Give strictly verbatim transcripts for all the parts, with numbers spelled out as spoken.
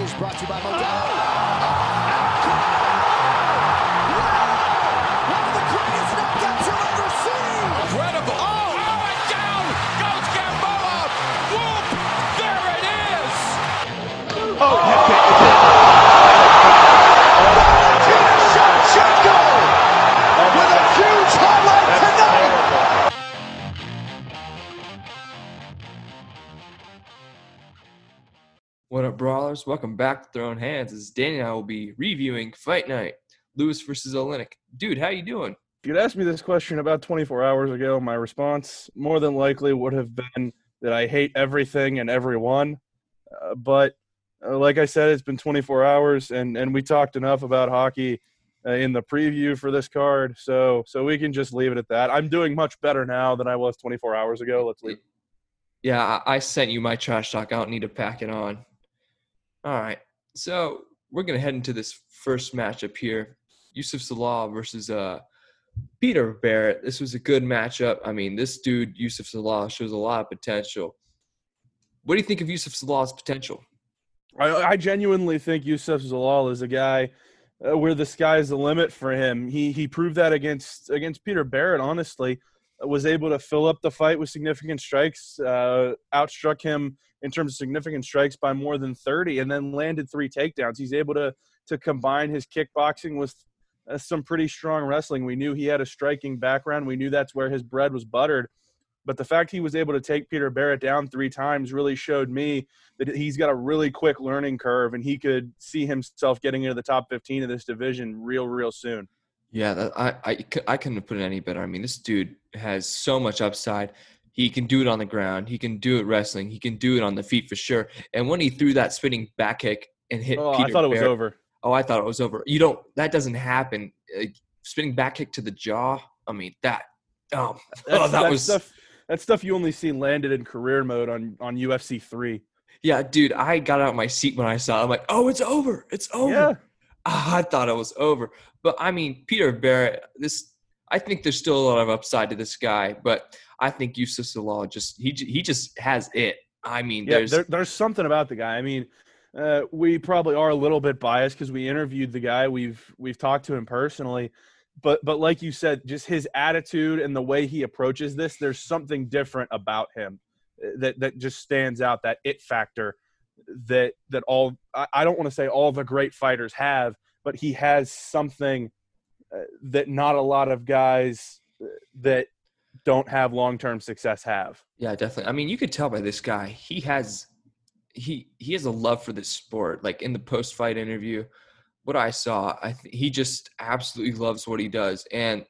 Is brought to you by Modelo. Oh. Wow! One of the greatest knockouts you'll ever see! Incredible! Oh, oh, and down goes Gamboa! Whoop! There it is! Oh, oh. Epic! Valentina Shevchenko with a huge highlight tonight! What up, brawlers? Welcome back to Throwing Hands. As Danny and I will be reviewing Fight Night, Lewis versus Oleynik. Dude, how you doing? If you'd asked me this question about twenty-four hours ago, my response more than likely would have been that I hate everything and everyone. Uh, but uh, like I said, it's been twenty-four hours, and, and we talked enough about hockey uh, in the preview for this card, so so we can just leave it at that. I'm doing much better now than I was twenty-four hours ago. Let's leave. Yeah, I, I sent you my trash talk. I don't need to pack it on. All right, so we're going to head into this first matchup here. Yusuf Zalal versus uh, Peter Barrett. This was a good matchup. I mean, this dude, Yusuf Zalal, shows a lot of potential. What do you think of Yusuf Zalal's potential? I, I genuinely think Yusuf Zalal is a guy uh, where the sky's the limit for him. He he proved that against, against Peter Barrett, honestly. Was able to fill up the fight with significant strikes, uh, outstruck him in terms of significant strikes by more than thirty, and then landed three takedowns. He's able to to combine his kickboxing with uh, some pretty strong wrestling. We knew he had a striking background. We knew that's where his bread was buttered. But the fact he was able to take Peter Barrett down three times really showed me that he's got a really quick learning curve, and he could see himself getting into the top fifteen of this division real, real soon. Yeah, that, I, I, I couldn't have put it any better. I mean, this dude has so much upside. He can do it on the ground. He can do it wrestling. He can do it on the feet for sure. And when he threw that spinning back kick and hit oh, Peter I thought Barrett, it was over. Oh, I thought it was over. You don't – that doesn't happen. Like, spinning back kick to the jaw, I mean, that oh, – oh, that, that was – that stuff you only see landed in career mode on, on U F C three. Yeah, dude, I got out of my seat when I saw it. I'm like, oh, it's over. It's over. Yeah. I thought it was over. But, I mean, Peter Barrett, this I think there's still a lot of upside to this guy, but I think Yusuf Zalal just he, – he just has it. I mean, yeah, there's there, – there's something about the guy. I mean, uh, we probably are a little bit biased because we interviewed the guy. We've we've talked to him personally. But, but like you said, just his attitude and the way he approaches this, there's something different about him that, that just stands out, that it factor. that that all I don't want to say all the great fighters have, but he has something that not a lot of guys that don't have long-term success have. Yeah, definitely. I mean, you could tell by this guy, he has he he has a love for this sport. Like in the post-fight interview, what I saw, I th- he just absolutely loves what he does, and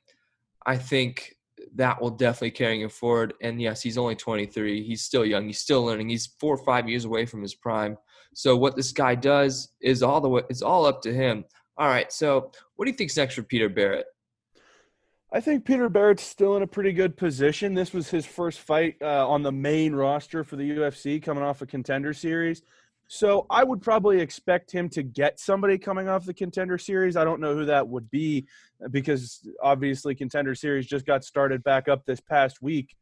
I think that will definitely carry him forward. And yes, he's only twenty-three. He's still young. He's still learning. He's four or five years away from his prime. So what this guy does is all the way, it's all up to him. All right. So what do you think's next for Peter Barrett? I think Peter Barrett's still in a pretty good position. This was his first fight uh, on the main roster for the U F C, coming off a Contender Series. So I would probably expect him to get somebody coming off the Contender Series. I don't know who that would be because obviously Contender Series just got started back up this past week.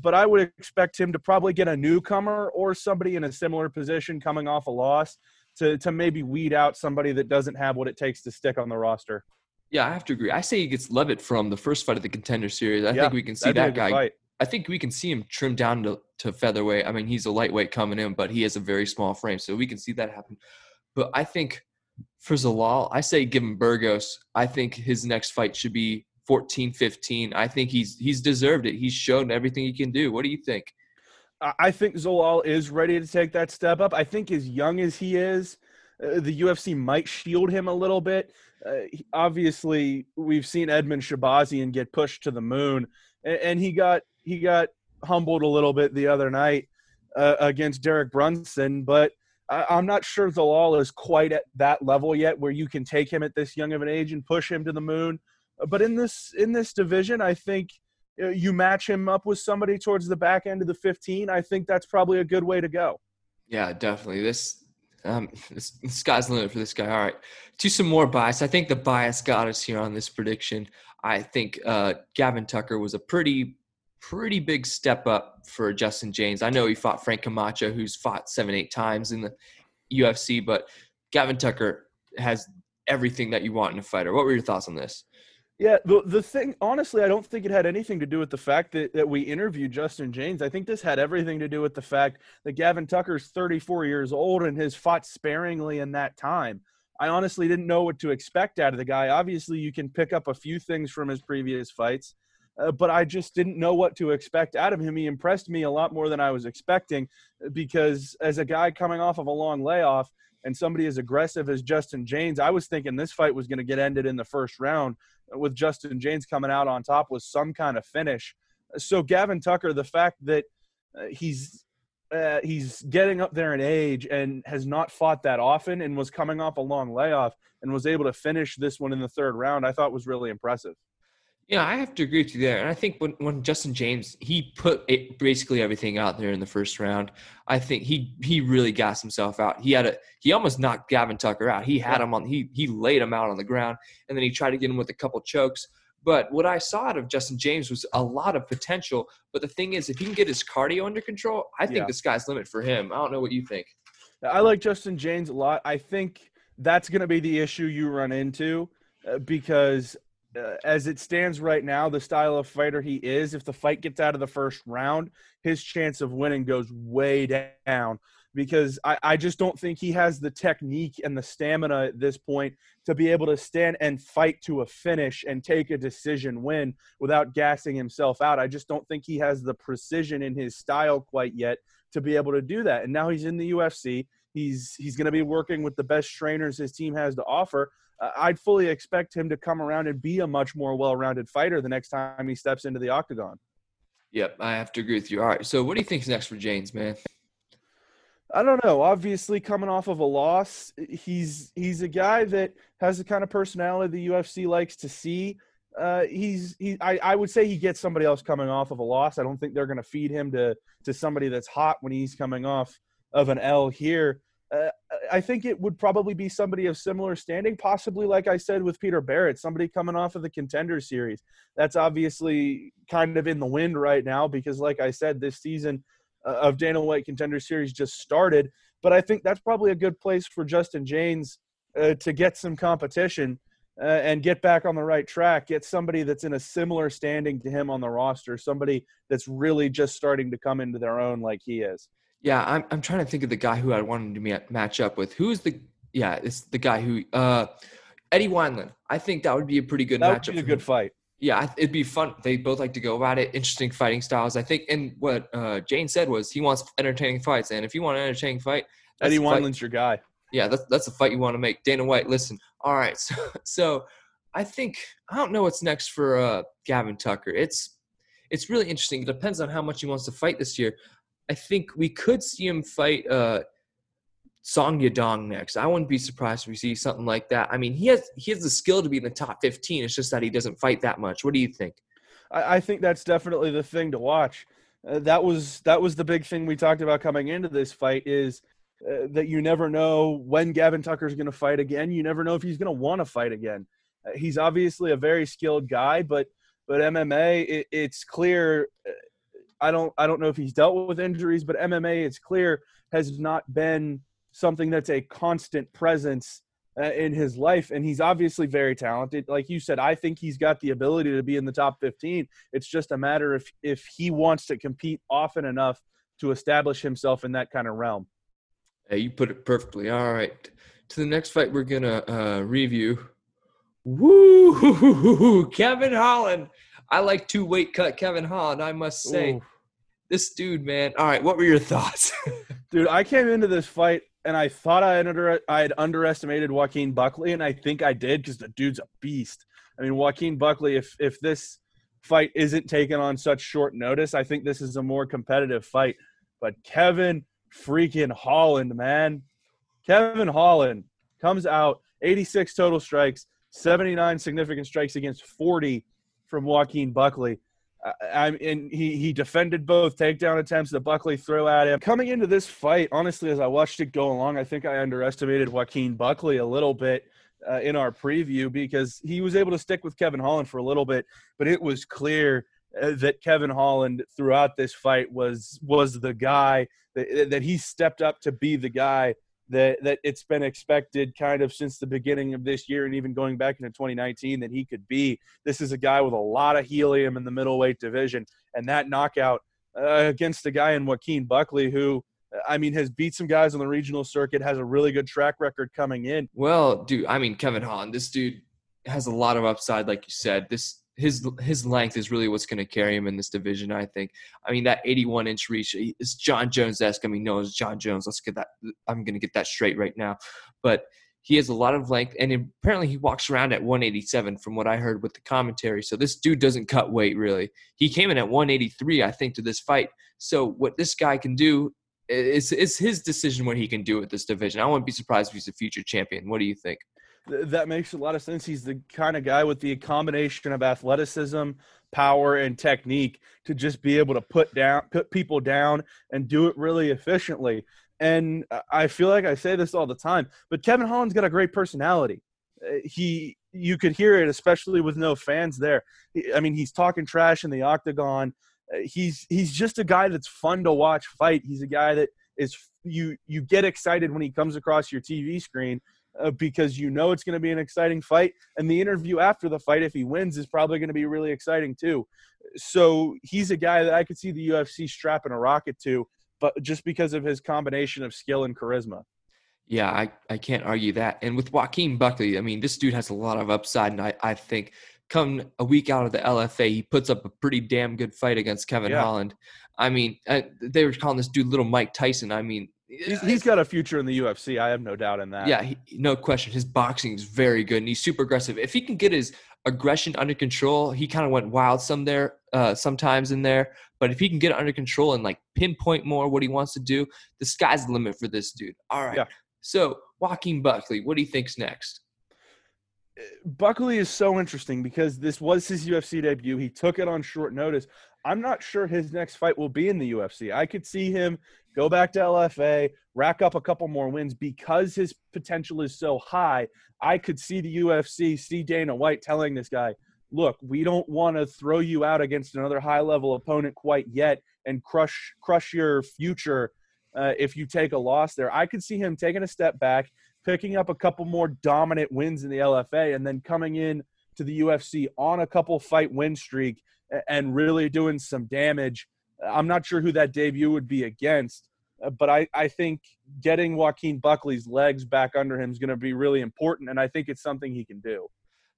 But I would expect him to probably get a newcomer or somebody in a similar position coming off a loss to, to maybe weed out somebody that doesn't have what it takes to stick on the roster. Yeah, I have to agree. I say he gets Levitt from the first fight of the Contender Series. I yeah, think we can see that guy. Fight. I think we can see him trimmed down to, to featherweight. I mean, he's a lightweight coming in, but he has a very small frame, so we can see that happen. But I think for Zalal, I say give him Burgos. I think his next fight should be fourteen fifteen. I think he's he's deserved it. He's shown everything he can do. What do you think? I think Zalal is ready to take that step up. I think as young as he is, uh, the U F C might shield him a little bit. Uh, obviously, we've seen Edmen Shahbazyan get pushed to the moon, and, and he got – He got humbled a little bit the other night uh, against Derek Brunson, but I, I'm not sure Zalal is quite at that level yet where you can take him at this young of an age and push him to the moon. But in this in this division, I think you match him up with somebody towards the back end of the fifteen. I think that's probably a good way to go. Yeah, definitely. This Um, this, the sky's the limit for this guy. All right, to some more bias. I think the bias got us here on this prediction. I think uh, Gavin Tucker was a pretty, pretty big step up for Justin James. I know he fought Frank Camacho, who's fought seven, eight times in the U F C, but Gavin Tucker has everything that you want in a fighter. What were your thoughts on this? Yeah, the the thing, honestly, I don't think it had anything to do with the fact that, that we interviewed Justin James. I think this had everything to do with the fact that Gavin Tucker's thirty-four years old and has fought sparingly in that time. I honestly didn't know what to expect out of the guy. Obviously, you can pick up a few things from his previous fights, uh, but I just didn't know what to expect out of him. He impressed me a lot more than I was expecting because as a guy coming off of a long layoff, and somebody as aggressive as Justin James, I was thinking this fight was going to get ended in the first round with Justin James coming out on top with some kind of finish. So Gavin Tucker, the fact that uh, he's uh, he's getting up there in age and has not fought that often and was coming off a long layoff and was able to finish this one in the third round, I thought was really impressive. Yeah, I have to agree with you there. And I think when, when Justin James, he put it, basically everything out there in the first round. I think he he really gassed himself out. He had a he almost knocked Gavin Tucker out. He had him on he he laid him out on the ground, and then he tried to get him with a couple chokes. But what I saw out of Justin James was a lot of potential. But the thing is, if he can get his cardio under control, I think yeah. the sky's the limit for him. I don't know what you think. I like Justin James a lot. I think that's going to be the issue you run into uh, because – Uh, as it stands right now, the style of fighter he is, if the fight gets out of the first round, his chance of winning goes way down because I, I just don't think he has the technique and the stamina at this point to be able to stand and fight to a finish and take a decision win without gassing himself out. I just don't think he has the precision in his style quite yet to be able to do that. And now he's in the U F C. He's he's going to be working with the best trainers his team has to offer. Uh, I'd fully expect him to come around and be a much more well-rounded fighter the next time he steps into the octagon. Yep, I have to agree with you. All right, so what do you think is next for James, man? I don't know. Obviously, coming off of a loss, he's he's a guy that has the kind of personality the U F C likes to see. Uh, he's he. I, I would say he gets somebody else coming off of a loss. I don't think they're going to feed him to to somebody that's hot when he's coming off of an L here. Uh, I think it would probably be somebody of similar standing, possibly like I said with Peter Barrett, somebody coming off of the Contender Series. That's obviously kind of in the wind right now because, like I said, this season of Dana White Contender Series just started. But I think that's probably a good place for Justin James uh, to get some competition uh, and get back on the right track, get somebody that's in a similar standing to him on the roster, somebody that's really just starting to come into their own like he is. Yeah, I'm I'm trying to think of the guy who I wanted to match up with. Who's the – yeah, it's the guy who uh, – Eddie Wineland. I think that would be a pretty good matchup. That would be a good fight. Yeah, it'd be fun. They both like to go about it, interesting fighting styles. I think – and what uh, Jane said was he wants entertaining fights. And if you want an entertaining fight – Eddie Wineland's your guy. Yeah, that's that's the fight you want to make. Dana White, listen. All right, so so I think – I don't know what's next for uh, Gavin Tucker. It's It's really interesting. It depends on how much he wants to fight this year. I think we could see him fight uh, Song Yadong next. I wouldn't be surprised if we see something like that. I mean, he has he has the skill to be in the top fifteen. It's just that he doesn't fight that much. What do you think? I, I think that's definitely the thing to watch. Uh, that was that was the big thing we talked about coming into this fight is uh, that you never know when Gavin Tucker's going to fight again. You never know if he's going to want to fight again. Uh, he's obviously a very skilled guy, but but M M A, it, it's clear. Uh, I don't I don't know if he's dealt with injuries, but M M A, it's clear, has not been something that's a constant presence uh, in his life. And he's obviously very talented. Like you said, I think he's got the ability to be in the top fifteen. It's just a matter if if he wants to compete often enough to establish himself in that kind of realm. Hey, you put it perfectly. All right. To the next fight we're going to uh, review. Woo! Kevin Holland. I like to weight cut Kevin Holland, I must say. Ooh. This dude, man. All right, what were your thoughts? Dude, I came into this fight, and I thought I had, under- I had underestimated Joaquin Buckley, and I think I did because the dude's a beast. I mean, Joaquin Buckley, if if this fight isn't taken on such short notice, I think this is a more competitive fight. But Kevin freaking Holland, man. Kevin Holland comes out, eighty-six total strikes, seventy-nine significant strikes against forty from Joaquin Buckley. I, I and he he defended both takedown attempts that Buckley threw at him. Coming into this fight, honestly, as I watched it go along, I think I underestimated Joaquin Buckley a little bit uh, in our preview, because he was able to stick with Kevin Holland for a little bit, but it was clear that Kevin Holland throughout this fight was was the guy that, that he stepped up to be the guy that that it's been expected kind of since the beginning of this year and even going back into twenty nineteen that he could be. This is a guy with a lot of helium in the middleweight division, and that knockout uh, against a guy in Joaquin Buckley who, I mean, has beat some guys on the regional circuit, has a really good track record coming in. Well, dude, I mean, Kevin Holland, this dude has a lot of upside, like you said. This His his length is really what's going to carry him in this division, I think. I mean, that eighty-one inch reach is John Jones-esque. I mean, no, it's John Jones. Let's get that. I'm going to get that straight right now. But he has a lot of length, and apparently he walks around at one eighty-seven, from what I heard with the commentary. So this dude doesn't cut weight, really. He came in at one eighty-three, I think, to this fight. So what this guy can do is, is his decision what he can do with this division. I wouldn't be surprised if he's a future champion. What do you think? That makes a lot of sense. He's the kind of guy with the combination of athleticism, power, and technique to just be able to put down, put people down and do it really efficiently. And I feel like I say this all the time, but Kevin Holland's got a great personality. He, you could hear it, especially with no fans there. I mean, he's talking trash in the octagon. He's, he's just a guy that's fun to watch fight. He's a guy that is, you, you get excited when he comes across your T V screen, Uh, because you know it's going to be an exciting fight. And the interview after the fight, if he wins, is probably going to be really exciting too. So he's a guy that I could see the U F C strapping a rocket to, but just because of his combination of skill and charisma. Yeah, I, I can't argue that. And with Joaquin Buckley, I mean, this dude has a lot of upside, and I, I think come a week out of the L F A, he puts up a pretty damn good fight against Kevin yeah. Holland. I mean, I, they were calling this dude Little Mike Tyson. I mean, He's, he's got a future in the U F C. I have no doubt in that. Yeah, he, no question. His boxing is very good, and he's super aggressive. If he can get his aggression under control, he kind of went wild some there, uh, sometimes in there. But if he can get it under control and like pinpoint more what he wants to do, the sky's the limit for this dude. All right. Yeah. So Joaquin Buckley, what do you think's next? Buckley is so interesting because this was his U F C debut. He took it on short notice. I'm not sure his next fight will be in the U F C. I could see him go back to L F A, rack up a couple more wins because his potential is so high. I could see the U F C, see Dana White telling this guy, look, we don't want to throw you out against another high-level opponent quite yet and crush crush your future uh, if you take a loss there. I could see him taking a step back, picking up a couple more dominant wins in the L F A, and then coming in to the U F C on a couple fight win streak and really doing some damage. I'm not sure who that debut would be against, but I, I think getting Joaquin Buckley's legs back under him is going to be really important, and I think it's something he can do.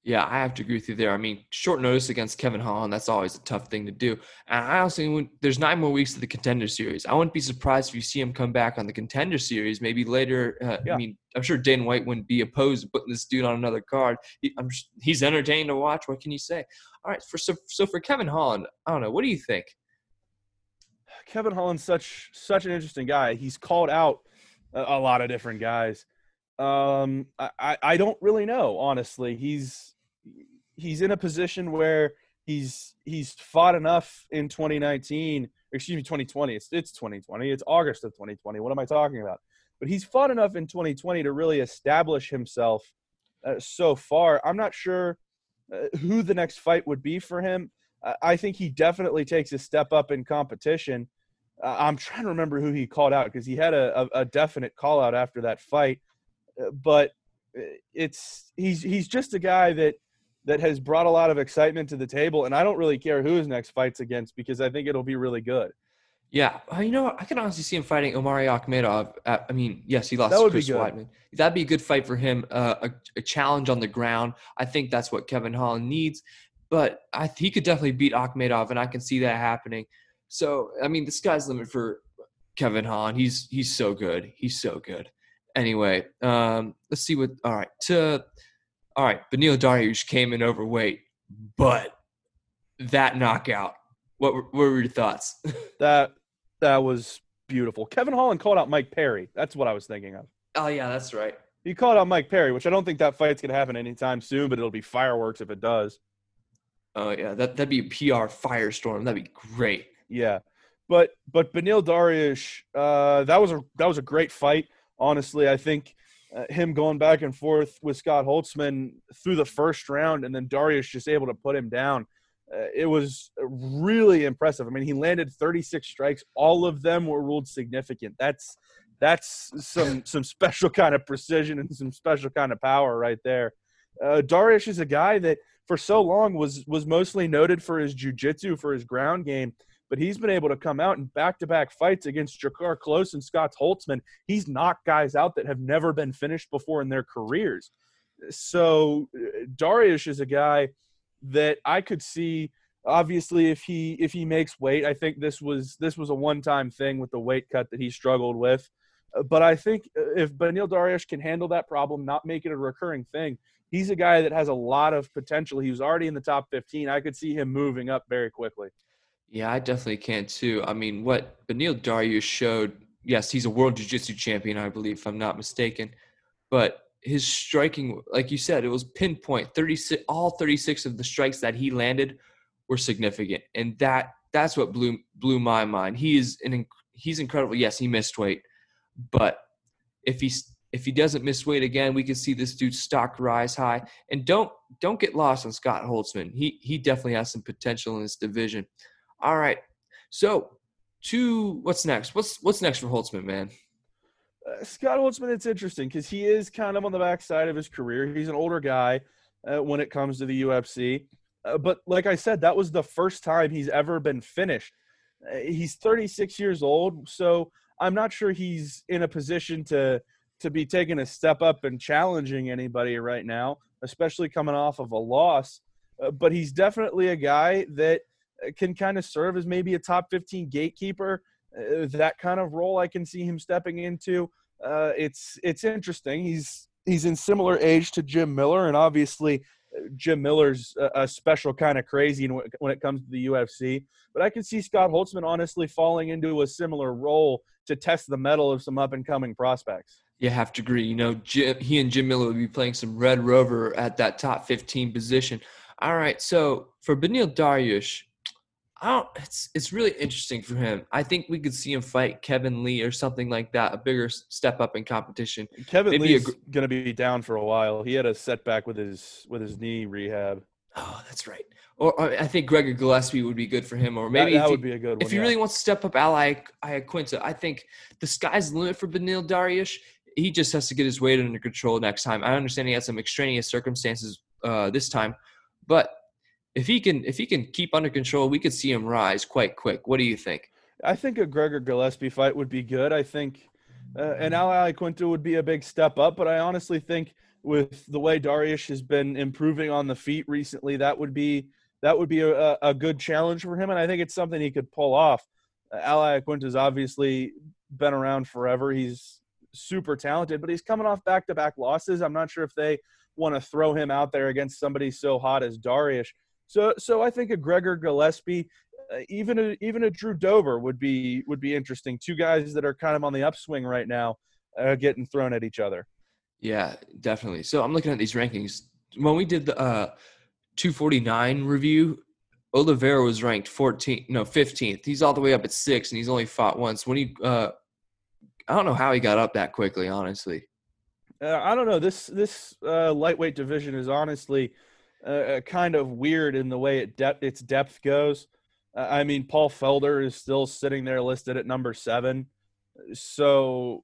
Yeah, I have to agree with you there. I mean, short notice against Kevin Holland, that's always a tough thing to do. And I also think there's nine more weeks of the Contender Series. I wouldn't be surprised if you see him come back on the Contender Series maybe later. Uh, yeah. I mean, I'm sure Dan White wouldn't be opposed to putting this dude on another card. He, I'm, he's entertaining to watch. What can you say? All right, for so, so for Kevin Holland, I don't know. What do you think? Kevin Holland's such such an interesting guy. He's called out a, a lot of different guys. Um, I, I don't really know, honestly. He's – he's in a position where he's he's fought enough in twenty nineteen, excuse me, twenty twenty. It's it's twenty twenty. It's August of twenty twenty. What am I talking about? But he's fought enough in twenty twenty to really establish himself uh, so far. I'm not sure uh, who the next fight would be for him. Uh, I think he definitely takes a step up in competition. Uh, I'm trying to remember who he called out because he had a, a, a definite call out after that fight. Uh, but it's he's he's just a guy that that has brought a lot of excitement to the table. And I don't really care who his next fight's against because I think it'll be really good. Yeah. You know, I can honestly see him fighting Omari Akhmedov. I mean, yes, he lost to Chris Weidman. That'd be a good fight for him, uh, a, a challenge on the ground. I think that's what Kevin Holland needs. But I, he could definitely beat Akhmedov, and I can see that happening. So, I mean, the sky's the limit for Kevin Holland. He's he's so good. He's so good. Anyway, um, let's see what – all right. To – all right, Beneil Dariush came in overweight, but that knockout, what were, what were your thoughts? that that was beautiful. Kevin Holland called out Mike Perry. That's what I was thinking of. Oh, yeah, that's right. He called out Mike Perry, which I don't think that fight's going to happen anytime soon, but it'll be fireworks if it does. Oh, yeah, that, that'd be a P R firestorm. That'd be great. Yeah, but but Beneil Dariush, uh, that was a that was a great fight. Honestly, I think uh, him going back and forth with Scott Holtzman through the first round, and then Dariush just able to put him down. Uh, it was really impressive. I mean, he landed thirty-six strikes. All of them were ruled significant. That's that's some some special kind of precision and some special kind of power right there. Uh, Dariush is a guy that for so long was was mostly noted for his jiu-jitsu, for his ground game, but he's been able to come out in back-to-back fights against Jakar Close and Scott Holtzman. He's knocked guys out that have never been finished before in their careers. So Dariush is a guy that I could see, obviously, if he if he makes weight. I think this was this was a one-time thing with the weight cut that he struggled with. But I think if Beneil Dariush can handle that problem, not make it a recurring thing, he's a guy that has a lot of potential. He was already in the top fifteen. I could see him moving up very quickly. Yeah, I definitely can too. I mean, what Beneil Dariush showed, yes, he's a world jiu-jitsu champion, I believe, if I'm not mistaken. But his striking, like you said, it was pinpoint. thirty-six, all thirty-six of the strikes that he landed were significant. And that that's what blew blew my mind. He is an he's incredible. Yes, he missed weight. But if he's If he doesn't miss weight again, we can see this dude's stock rise high. And don't don't get lost on Scott Holtzman. He he definitely has some potential in this division. All right. So, to what's next? What's what's next for Holtzman, man? Uh, Scott Holtzman, it's interesting because he is kind of on the backside of his career. He's an older guy uh, when it comes to the U F C. Uh, but like I said, that was the first time he's ever been finished. Uh, he's thirty-six years old, so I'm not sure he's in a position to – to be taking a step up and challenging anybody right now, especially coming off of a loss. Uh, but he's definitely a guy that can kind of serve as maybe a top fifteen gatekeeper. Uh, that kind of role I can see him stepping into. Uh, it's it's interesting. He's he's in similar age to Jim Miller, and obviously Jim Miller's a, a special kind of crazy when it comes to the U F C. But I can see Scott Holtzman honestly falling into a similar role to test the mettle of some up-and-coming prospects. You have to agree. You know, Jim, he and Jim Miller would be playing some Red Rover at that top fifteen position. All right, so for Beneil Dariush, I don't, it's it's really interesting for him. I think we could see him fight Kevin Lee or something like that, a bigger step up in competition. Kevin Lee is going to be down for a while. He had a setback with his with his knee rehab. Oh, that's right. Or, or I think Gregor Gillespie would be good for him. Or maybe that, that would he, be a good one. If he yeah. really wants to step up, Al Iaquinta, I think the sky's the limit for Beneil Dariush. He just has to get his weight under control next time. I understand he had some extraneous circumstances uh, this time, but if he can if he can keep under control, we could see him rise quite quick. What do you think? I think a Gregor Gillespie fight would be good. I think uh, an Al Iaquinta would be a big step up, but I honestly think with the way Dariush has been improving on the feet recently, that would be that would be a, a good challenge for him, and I think it's something he could pull off. Uh, Al Iaquinta's obviously been around forever. He's super talented, but he's coming off back-to-back losses. I'm not sure if they want to throw him out there against somebody so hot as Dariush. So, so I think a Gregor Gillespie, uh, even a, even a Drew Dober would be would be interesting. Two guys that are kind of on the upswing right now, uh, getting thrown at each other. Yeah, definitely. So I'm looking at these rankings. When we did the uh, two forty-nine review, Oliveira was ranked fourteenth, no fifteenth. He's all the way up at six, and he's only fought once. When he uh, I don't know how he got up that quickly, honestly. Uh, I don't know. This this uh, lightweight division is honestly uh, kind of weird in the way it de- its depth goes. Uh, I mean, Paul Felder is still sitting there listed at number seven. So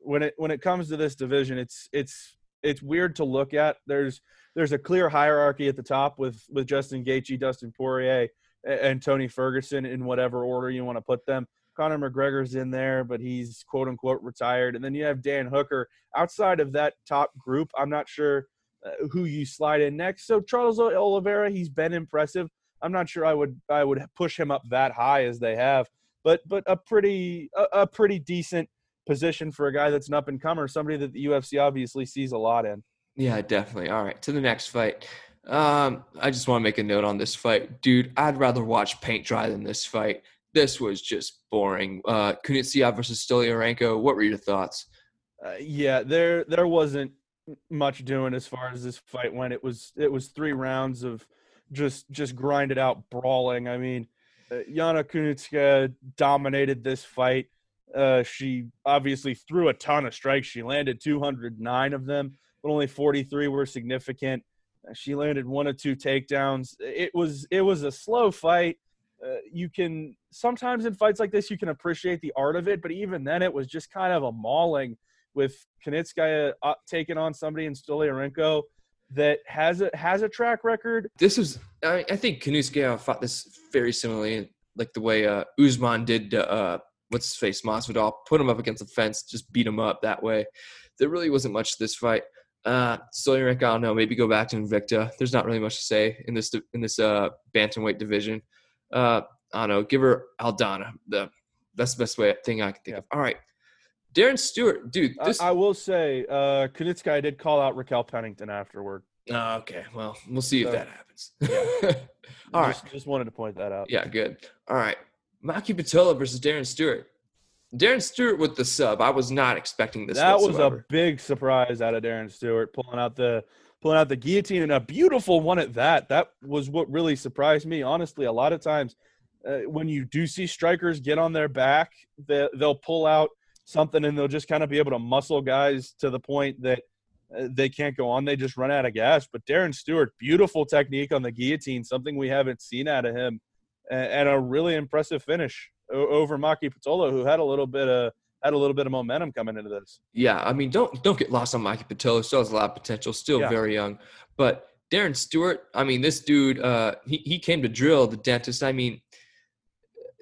when it when it comes to this division, it's it's it's weird to look at. There's there's a clear hierarchy at the top with with Justin Gaethje, Dustin Poirier, and, and Tony Ferguson in whatever order you want to put them. Conor McGregor's in there, but he's quote-unquote retired. And then you have Dan Hooker. Outside of that top group, I'm not sure uh, who you slide in next. So Charles Oliveira, he's been impressive. I'm not sure I would I would push him up that high as they have, but but a pretty a, a pretty decent position for a guy that's an up-and-comer, somebody that the U F C obviously sees a lot in. Yeah, definitely. All right, to the next fight. Um, I just want to make a note on this fight. Dude, I'd rather watch paint dry than this fight. This was just boring. Uh, Kunitskaya versus Stolyarenko. What were your thoughts? Uh, yeah, there there wasn't much doing as far as this fight went. It was it was three rounds of just just grinded out brawling. I mean, uh, Yana Kunitskaya dominated this fight. Uh, she obviously threw a ton of strikes. She landed two hundred nine of them, but only forty-three were significant. Uh, she landed one of two takedowns. It was it was a slow fight. Uh, you can sometimes in fights like this you can appreciate the art of it, but even then it was just kind of a mauling with Kunitskaya taking on somebody in Stolyarenko that has a has a track record. This is I, I think Kunitskaya fought this very similarly, like the way uh, Usman did. Uh, what's his face, Masvidal, put him up against the fence, just beat him up that way. There really wasn't much to this fight. Uh, Stolyarenko, I don't know, maybe go back to Invicta. There's not really much to say in this in this uh, bantamweight division. Uh, I don't know, give her Aldana. The, that's the best way thing I can think yeah. of. All right. Darren Stewart, dude. This... I, I will say, uh, Kunitskaya did call out Raquel Pennington afterward. Uh, okay, well, we'll see so, if that happens. Yeah. All just, right. Just wanted to point that out. Yeah, good. All right. Maki Pitolo versus Darren Stewart. Darren Stewart with the sub. I was not expecting this That whatsoever. was a big surprise out of Darren Stewart, pulling out the – pulling out the guillotine, and a beautiful one at that. That was what really surprised me. Honestly, a lot of times uh, when you do see strikers get on their back, they, they'll pull out something and they'll just kind of be able to muscle guys to the point that uh, they can't go on. They just run out of gas. But Darren Stewart, beautiful technique on the guillotine, something we haven't seen out of him, and, and a really impressive finish over Maki Pitolo, who had a little bit of had a little bit of momentum coming into this. Yeah, I mean, don't don't get lost on Maki Pitolo. Still has a lot of potential, still yeah. very young. But Darren Stewart, I mean, this dude, uh, he, he came to drill the dentist. I mean,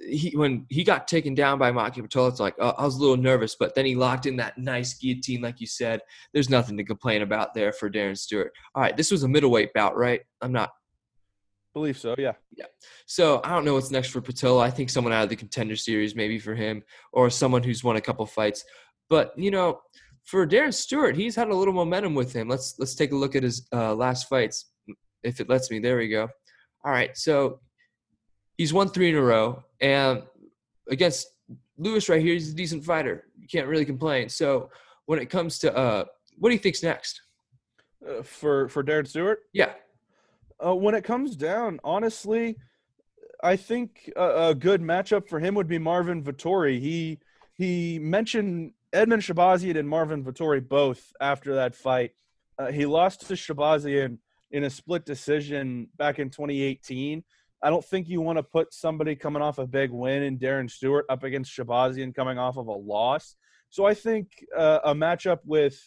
he when he got taken down by Maki Pitolo, it's like, oh, I was a little nervous, but then he locked in that nice guillotine, like you said. There's nothing to complain about there for Darren Stewart. All right, this was a middleweight bout, right? I'm not. Believe so, yeah. Yeah. So I don't know what's next for Pitolo. I think someone out of the contender series maybe for him, or someone who's won a couple fights. But you know, for Darren Stewart, he's had a little momentum with him. Let's let's take a look at his uh, last fights, if it lets me. There we go. All right. So he's won three in a row, and against Lewis right here, he's a decent fighter. You can't really complain. So when it comes to uh, what do you think's next uh, for for Darren Stewart? Yeah. Uh, when it comes down, honestly, I think a, a good matchup for him would be Marvin Vettori. He he mentioned Edmen Shahbazyan and Marvin Vettori both after that fight. Uh, he lost to Shahbazyan in a split decision back in twenty eighteen. I don't think you want to put somebody coming off a big win in Darren Stewart up against Shahbazyan coming off of a loss. So I think uh, a matchup with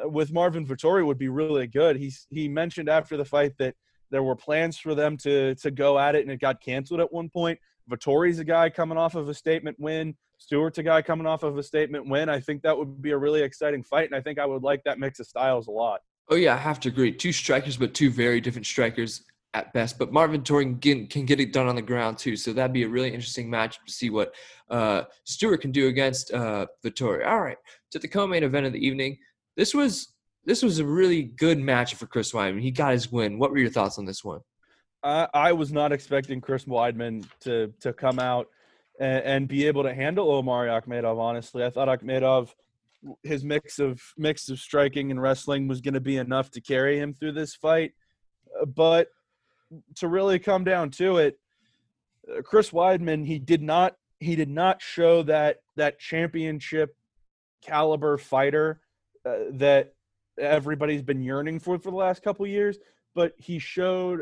uh, with Marvin Vettori would be really good. He's, he mentioned after the fight that there were plans for them to to go at it, and it got canceled at one point. Vittori's a guy coming off of a statement win. Stewart's a guy coming off of a statement win. I think that would be a really exciting fight, and I think I would like that mix of styles a lot. Oh, yeah, I have to agree. Two strikers, but two very different strikers at best. But Marvin Vettori can, can get it done on the ground, too, so that'd be a really interesting match to see what uh, Stewart can do against uh, Vettori. All right, to the co-main event of the evening. This was – This was a really good match for Chris Weidman. He got his win. What were your thoughts on this one? I, I was not expecting Chris Weidman to to come out and, and be able to handle Omari Akhmedov, honestly. I thought Akhmedov, his mix of mix of striking and wrestling was going to be enough to carry him through this fight. But to really come down to it, Chris Weidman, he did not he did not show that that championship caliber fighter uh, that everybody's been yearning for for the last couple of years, but he showed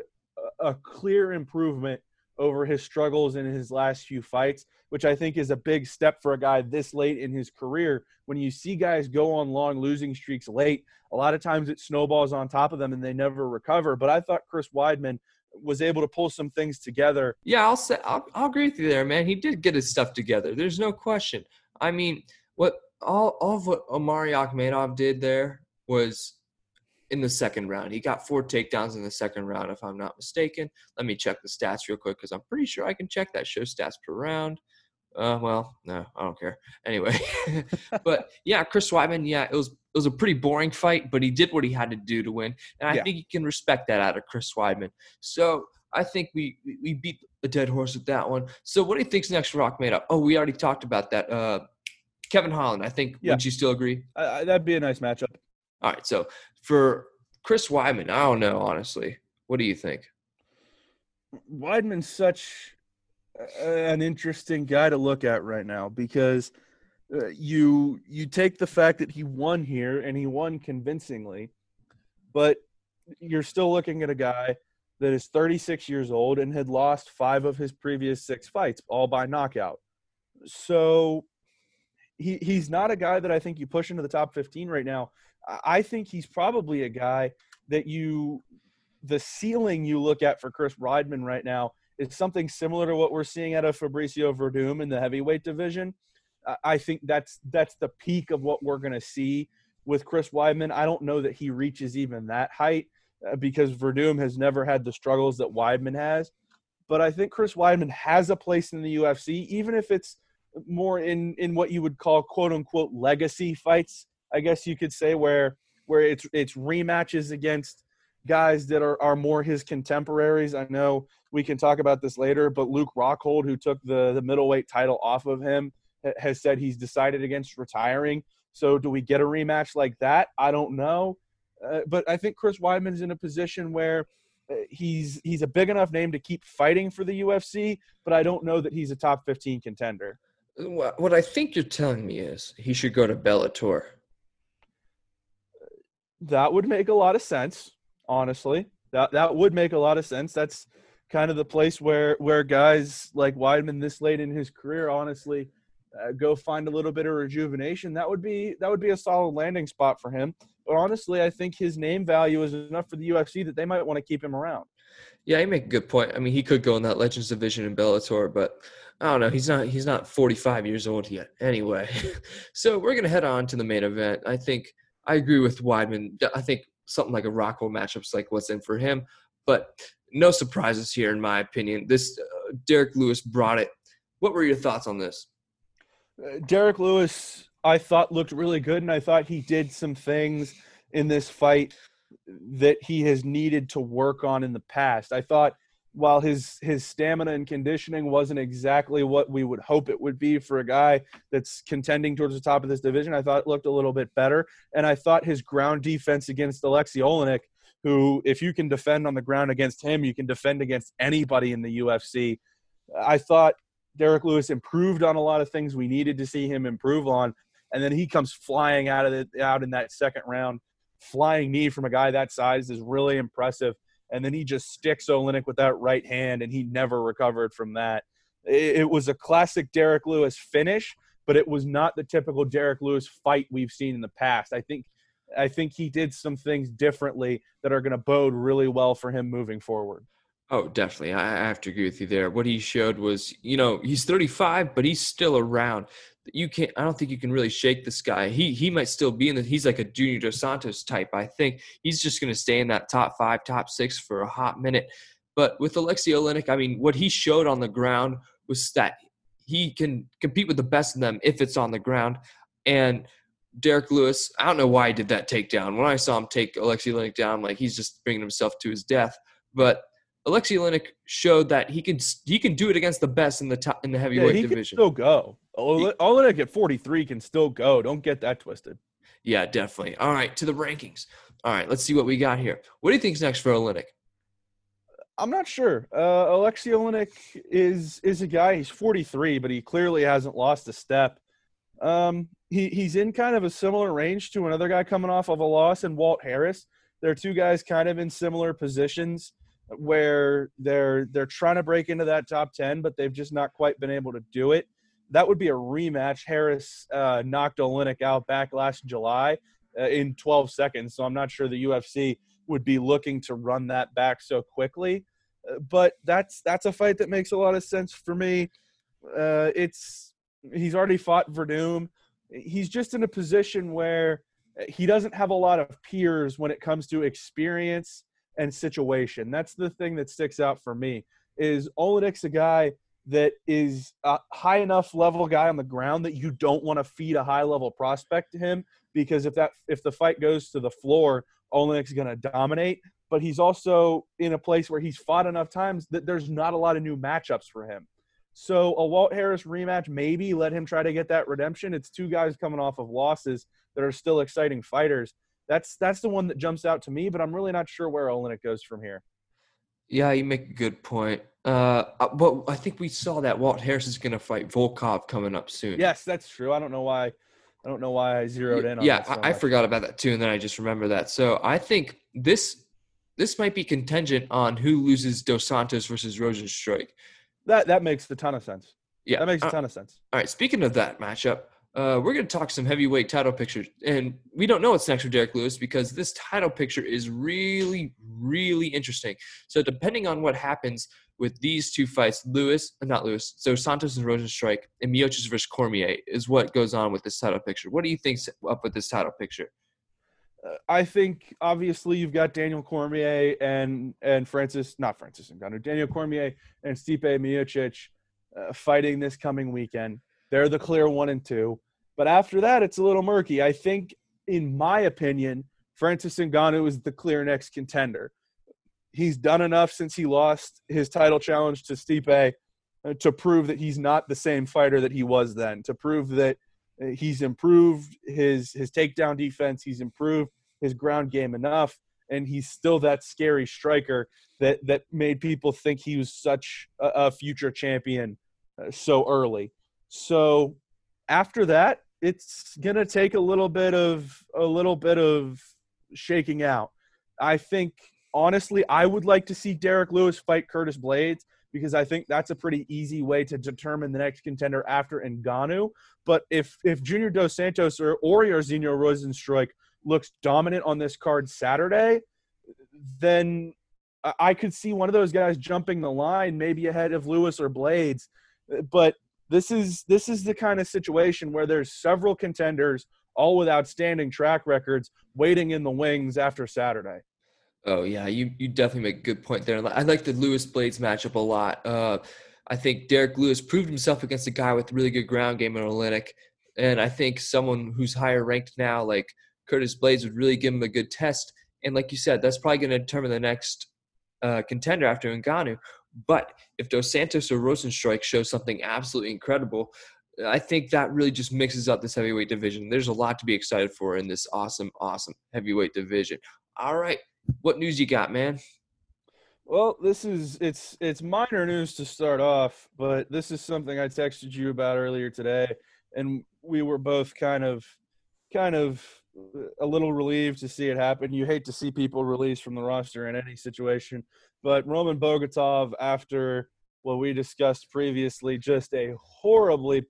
a clear improvement over his struggles in his last few fights, which I think is a big step for a guy this late in his career. When you see guys go on long losing streaks late, a lot of times it snowballs on top of them and they never recover. But I thought Chris Weidman was able to pull some things together. Yeah, I'll say I'll, I'll agree with you there, man. He did get his stuff together. There's no question. I mean, what all, all of what Omari Akhmedov did there was in the second round. He got four takedowns in the second round, if I'm not mistaken. Let me check the stats real quick, because I'm pretty sure I can check that. Show stats per round. Uh, well, no, I don't care. Anyway. But, yeah, Chris Weidman, yeah, it was it was a pretty boring fight, but he did what he had to do to win. And I yeah. think you can respect that out of Chris Weidman. So I think we, we beat a dead horse with that one. So what do you think's next for Akhmedov? Oh, we already talked about that. Uh, Kevin Holland, I think. Yeah. Would you still agree? I, I, that'd be a nice matchup. All right, so for Chris Weidman, I don't know, honestly. What do you think? Weidman's such a, an interesting guy to look at right now, because uh, you you take the fact that he won here, and he won convincingly, but you're still looking at a guy that is thirty-six years old and had lost five of his previous six fights, all by knockout. So he he's not a guy that I think you push into the top fifteen right now. I think he's probably a guy that you – the ceiling you look at for Chris Weidman right now is something similar to what we're seeing out of Fabricio Werdum in the heavyweight division. I think that's that's the peak of what we're going to see with Chris Weidman. I don't know that he reaches even that height, because Werdum has never had the struggles that Weidman has. But I think Chris Weidman has a place in the U F C, even if it's more in, in what you would call quote-unquote legacy fights, I guess you could say, where where it's it's rematches against guys that are, are more his contemporaries. I know we can talk about this later, but Luke Rockhold, who took the, the middleweight title off of him, has said he's decided against retiring. So do we get a rematch like that? I don't know. Uh, but I think Chris Weidman's in a position where he's he's a big enough name to keep fighting for the U F C, but I don't know that he's a top fifteen contender. What I think you're telling me is he should go to Bellator. That would make a lot of sense, honestly. That that would make a lot of sense. That's kind of the place where, where guys like Weidman this late in his career, honestly, uh, go find a little bit of rejuvenation. That would be that would be a solid landing spot for him. But honestly, I think his name value is enough for the U F C that they might want to keep him around. Yeah, you make a good point. I mean, he could go in that Legends division in Bellator, but I don't know. He's not he's not forty-five years old yet anyway. So we're going to head on to the main event. I think I agree with Weidman. I think something like a Rockhold matchup's like what's in for him. But no surprises here, in my opinion. This uh, Derek Lewis brought it. What were your thoughts on this? Uh, Derek Lewis, I thought, looked really good, and I thought he did some things in this fight that he has needed to work on in the past. I thought while his his stamina and conditioning wasn't exactly what we would hope it would be for a guy that's contending towards the top of this division, I thought it looked a little bit better. And I thought his ground defense against Alexey Oleynik, who if you can defend on the ground against him, you can defend against anybody in the U F C. I thought Derek Lewis improved on a lot of things we needed to see him improve on. And then he comes flying out of the, out in that second round. Flying knee from a guy that size is really impressive. And then he just sticks Oleynik with that right hand, and he never recovered from that. It, it was a classic Derek Lewis finish, but it was not the typical Derek Lewis fight we've seen in the past. I think I think he did some things differently that are going to bode really well for him moving forward. Oh, definitely. I have to agree with you there. What he showed was, you know, he's thirty-five, but he's still around. You can't. I don't think you can really shake this guy. He he might still be in the. He's like a Junior Dos Santos type. I think he's just going to stay in that top five, top six for a hot minute. But with Alexey Oleynik, I mean, what he showed on the ground was that he can compete with the best of them if it's on the ground. And Derek Lewis, I don't know why he did that takedown. When I saw him take Alexey Oleynik down, I'm like, he's just bringing himself to his death. But Alexey Oleynik showed that he can he can do it against the best in the top, in the heavyweight yeah, he division. He can still go. Oleynik at forty-three can still go. Don't get that twisted. Yeah, definitely. All right, to the rankings. All right, let's see what we got here. What do you think's next for Oleynik? I'm not sure. Uh, Alexey Oleynik is is a guy. He's forty-three, but he clearly hasn't lost a step. Um, he he's in kind of a similar range to another guy coming off of a loss, and Walt Harris. They're two guys kind of in similar positions, where they're they're trying to break into that top ten, but they've just not quite been able to do it. That would be a rematch. Harris uh, knocked Oleynik out back last July uh, in twelve seconds, so I'm not sure the U F C would be looking to run that back so quickly. Uh, but that's that's a fight that makes a lot of sense for me. Uh, it's he's already fought Werdum. He's just in a position where he doesn't have a lot of peers when it comes to experience and situation. That's the thing that sticks out for me, is Oleynik's a guy that is a high enough level guy on the ground that you don't want to feed a high level prospect to him, because if that if the fight goes to the floor, Oleynik's going to dominate. But he's also in a place where he's fought enough times that there's not a lot of new matchups for him. So a Walt Harris rematch, maybe let him try to get that redemption. It's two guys coming off of losses that are still exciting fighters. That's that's the one that jumps out to me, but I'm really not sure where Oleynik goes from here. Yeah, you make a good point. Uh, but I think we saw that Walt Harris is going to fight Volkov coming up soon. Yes, that's true. I don't know why. I don't know why I zeroed in on yeah, that. Yeah, so I, I forgot about that too, and then I just remember that. So I think this this might be contingent on who loses Dos Santos versus Rosenstruik. That that makes a ton of sense. Yeah, that makes a ton of sense. All right, speaking of that matchup, uh, we're going to talk some heavyweight title pictures. And we don't know what's next for Derek Lewis because this title picture is really, really interesting. So depending on what happens with these two fights, Lewis, not Lewis, so Santos and Rosenstruik, and Miocic versus Cormier is what goes on with this title picture. What do you think's up with this title picture? Uh, I think, obviously, you've got Daniel Cormier and and Francis, not Francis Ngannou, Daniel Cormier and Stipe Miocic uh, fighting this coming weekend. They're the clear one and two. But after that, it's a little murky. I think, in my opinion, Francis Ngannou is the clear next contender. He's done enough since he lost his title challenge to Stipe uh, to prove that he's not the same fighter that he was then, to prove that uh, he's improved his, his takedown defense, he's improved his ground game enough, and he's still that scary striker that, that made people think he was such a, a future champion uh, so early. So after that, it's going to take a little bit of a little bit of shaking out. I think, honestly, I would like to see Derek Lewis fight Curtis Blaydes because I think that's a pretty easy way to determine the next contender after Ngannou. But if if Junior Dos Santos or Jairzinho Rozenstruik looks dominant on this card Saturday, then I could see one of those guys jumping the line, maybe ahead of Lewis or Blaydes. But This is this is the kind of situation where there's several contenders, all with outstanding track records, waiting in the wings after Saturday. Oh, yeah, you, you definitely make a good point there. I like the Lewis-Blaydes matchup a lot. Uh, I think Derek Lewis proved himself against a guy with really good ground game in Olenek, and I think someone who's higher ranked now, like Curtis Blaydes, would really give him a good test. And like you said, that's probably going to determine the next uh, contender after Ngannou. But if Dos Santos or Rosenstruik shows something absolutely incredible, I think that really just mixes up this heavyweight division. There's a lot to be excited for in this awesome, awesome heavyweight division. All right, what news you got, man? Well, this is it's it's minor news to start off, but this is something I texted you about earlier today, and we were both kind of kind of a little relieved to see it happen. You hate to see people released from the roster in any situation. But Roman Bogatov, after what we discussed previously, just a horribly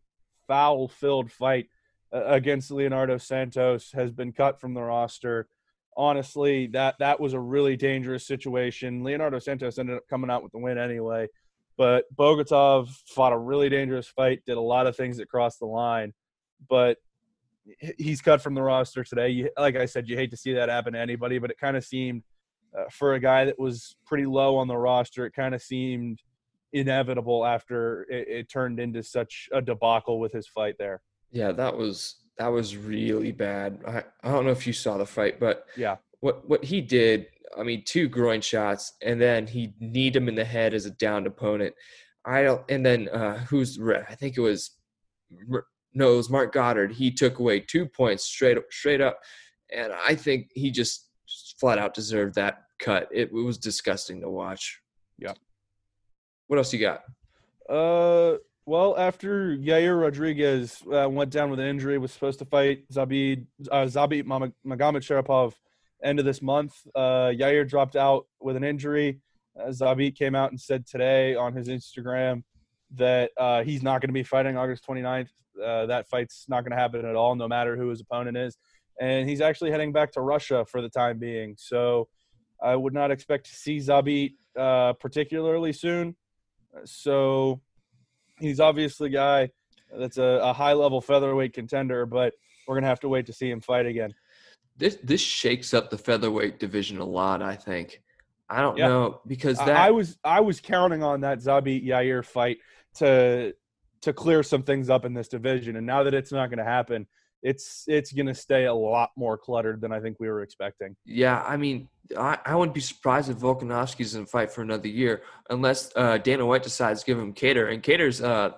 foul-filled fight against Leonardo Santos, has been cut from the roster. Honestly, that, that was a really dangerous situation. Leonardo Santos ended up coming out with the win anyway. But Bogatov fought a really dangerous fight, did a lot of things that crossed the line. But he's cut from the roster today. You, like I said, you hate to see that happen to anybody, but it kind of seemed – Uh, for a guy that was pretty low on the roster, it kind of seemed inevitable after it, it turned into such a debacle with his fight there. Yeah, that was that was really bad. I, I don't know if you saw the fight, but yeah, what what he did, I mean, two groin shots, and then he kneed him in the head as a downed opponent. I don't, and then uh, who's I think it was no, it was Mark Goddard. He took away two points straight up, straight up, and I think he just flat out deserved that cut. It, it was disgusting to watch. Yeah. What else you got? Uh, well, after Yair Rodriguez uh, went down with an injury, was supposed to fight Zabit uh, Zabit Magomedsharipov end of this month. Uh, Yair dropped out with an injury. Uh, Zabit came out and said today on his Instagram that uh, he's not going to be fighting August twenty-ninth. Uh, that fight's not going to happen at all, no matter who his opponent is. And he's actually heading back to Russia for the time being. So I would not expect to see Zabit uh, particularly soon. So he's obviously a guy that's a, a high-level featherweight contender, but we're going to have to wait to see him fight again. This this shakes up the featherweight division a lot, I think. I don't yeah. know because that – I was I was counting on that Zabit-Yair fight to to clear some things up in this division, and now that it's not going to happen – It's it's going to stay a lot more cluttered than I think we were expecting. Yeah, I mean, I, I wouldn't be surprised if Volkanovski's in a fight for another year unless uh, Dana White decides to give him Cater. And Cater's uh,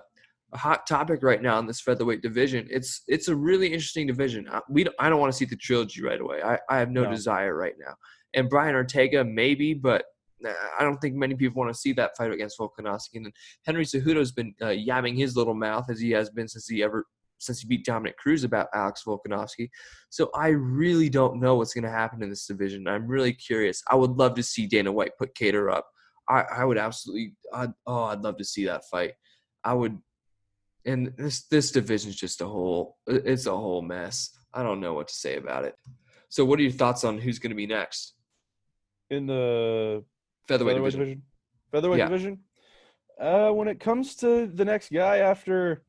a hot topic right now in this featherweight division. It's it's a really interesting division. I, we don't, I don't want to see the trilogy right away. I, I have no, no desire right now. And Brian Ortega maybe, but I don't think many people want to see that fight against Volkanovski. And Henry Cejudo's been uh, yamming his little mouth, as he has been since he ever since he beat Dominic Cruz, about Alex Volkanovski. So I really don't know what's going to happen in this division. I'm really curious. I would love to see Dana White put Cater up. I, I would absolutely I'd, – oh, I'd love to see that fight. I would – and this this division's just a whole – it's a whole mess. I don't know what to say about it. So what are your thoughts on who's going to be next? In the – Featherweight, Featherweight division. division. Featherweight yeah. division. Uh, when it comes to the next guy after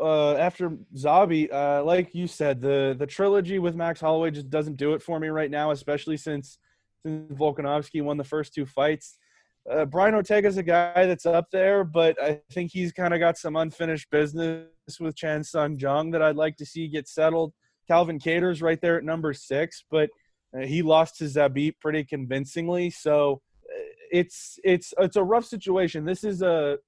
uh, after Zabi, uh, like you said, the, the trilogy with Max Holloway just doesn't do it for me right now, especially since, since Volkanovski won the first two fights. Uh, Brian Ortega's a guy that's up there, but I think he's kind of got some unfinished business with Chan Sung Jung that I'd like to see get settled. Calvin Katter's right there at number six, but uh, he lost to Zabit pretty convincingly, so It's it's it's a rough situation. This is a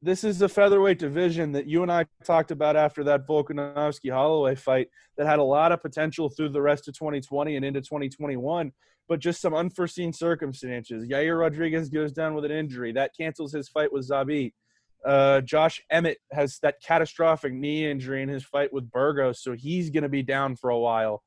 this is a featherweight division that you and I talked about after that Volkanovski Holloway fight that had a lot of potential through the rest of twenty twenty and into twenty twenty-one, but just some unforeseen circumstances. Yair Rodriguez goes down with an injury that cancels his fight with Zabit. Uh, Josh Emmett has that catastrophic knee injury in his fight with Burgos, so he's going to be down for a while.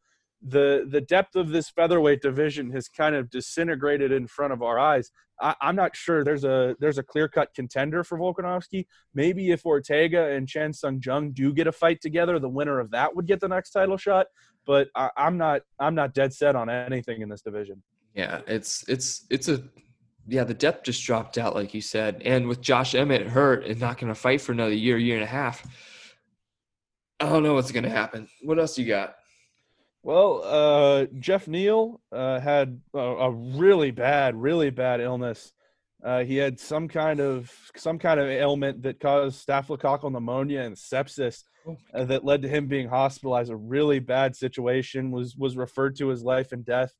The the depth of this featherweight division has kind of disintegrated in front of our eyes. I, I'm not sure there's a there's a clear-cut contender for Volkanovski. Maybe if Ortega and Chan Sung Jung do get a fight together, the winner of that would get the next title shot. But I, I'm not I'm not dead set on anything in this division. Yeah, it's it's it's a yeah the depth just dropped out, like you said, and with Josh Emmett hurt and not going to fight for another year, year and a half, I don't know what's going to happen. What else you got? Well, uh, Jeff Neal uh, had a, a really bad, really bad illness. Uh, he had some kind of some kind of ailment that caused staphylococcal pneumonia and sepsis uh, that led to him being hospitalized. A really bad situation, was was referred to as life and death.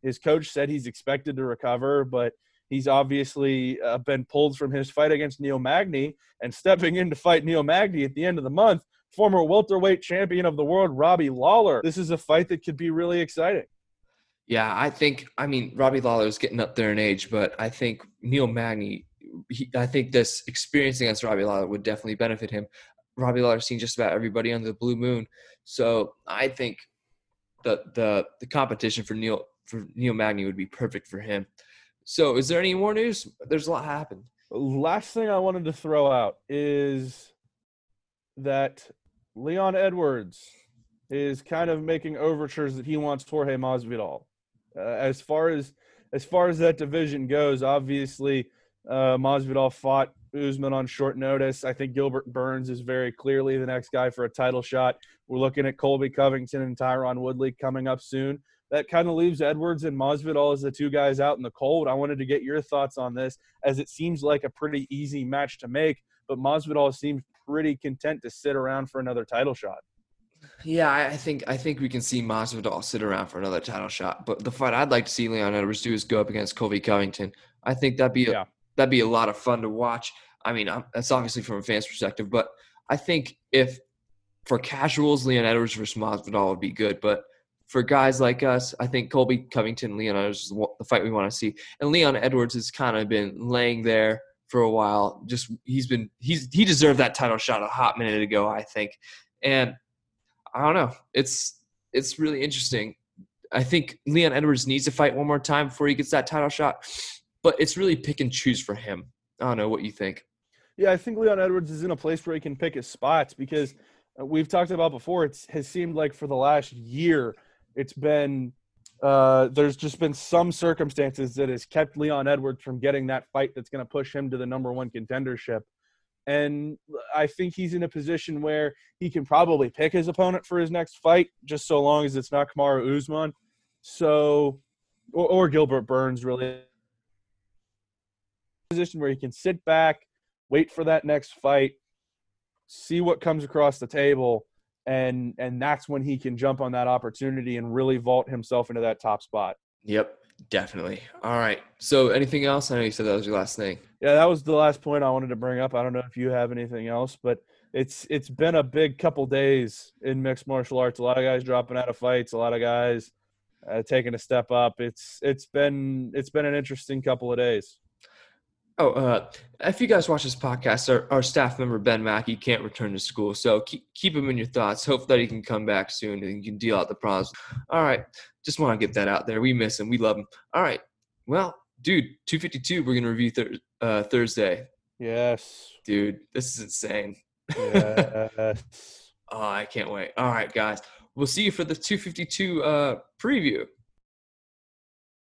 His coach said he's expected to recover, but he's obviously uh, been pulled from his fight against Neil Magny, and stepping in to fight Neil Magny at the end of the month, former welterweight champion of the world, Robbie Lawler. This is a fight that could be really exciting. Yeah, I think, I mean, Robbie Lawler is getting up there in age, but I think Neil Magny, he, I think this experience against Robbie Lawler would definitely benefit him. Robbie Lawler's seen just about everybody under the blue moon. So I think the the the competition for Neil, for Neil Magny would be perfect for him. So is there any more news? There's a lot happened. Last thing I wanted to throw out is that Leon Edwards is kind of making overtures that he wants Jorge Masvidal. Uh, as far as as far as that division goes, obviously uh, Masvidal fought Usman on short notice. I think Gilbert Burns is very clearly the next guy for a title shot. We're looking at Colby Covington and Tyron Woodley coming up soon. That kind of leaves Edwards and Masvidal as the two guys out in the cold. I wanted to get your thoughts on this, as it seems like a pretty easy match to make, but Masvidal seems pretty content to sit around for another title shot. Yeah, I think I think we can see Masvidal sit around for another title shot. But the fight I'd like to see Leon Edwards do is go up against Colby Covington. I think that'd be a, yeah. that'd be a lot of fun to watch. I mean, I'm, that's obviously from a fan's perspective, but I think if for casuals, Leon Edwards versus Masvidal would be good. But for guys like us, I think Colby Covington, Leon Edwards is the fight we want to see. And Leon Edwards has kind of been laying there for a while. Just he's been he's he deserved that title shot a hot minute ago, I think. And I don't know. It's it's really interesting. I think Leon Edwards needs to fight one more time before he gets that title shot, but it's really pick and choose for him. I don't know what you think. Yeah, I think Leon Edwards is in a place where he can pick his spots, because we've talked about before, it's has seemed like for the last year it's been Uh, there's just been some circumstances that has kept Leon Edwards from getting that fight that's going to push him to the number one contendership. And I think he's in a position where he can probably pick his opponent for his next fight, just so long as it's not Kamaru Usman. So, or, or Gilbert Burns, really. Position where he can sit back, wait for that next fight, see what comes across the table, and and that's when he can jump on that opportunity and really vault himself into that top spot. Yep, definitely. All right, so anything else? I know you said that was your last thing. Yeah, that was the last point I wanted to bring up. I don't know if you have anything else, but it's it's been a big couple days in mixed martial arts. A lot of guys dropping out of fights, a lot of guys uh, taking a step up. It's it's been it's been an interesting couple of days. Oh, uh, if you guys watch this podcast, our, our staff member, Ben Mackey, can't return to school. So keep, keep him in your thoughts. Hope that he can come back soon and you can deal out the problems. All right. Just want to get that out there. We miss him. We love him. All right. Well, dude, two fifty-two, we're going to review thir- uh, Thursday. Yes. Dude, this is insane. Yes. Oh, I can't wait. All right, guys. We'll see you for the two fifty-two uh, preview.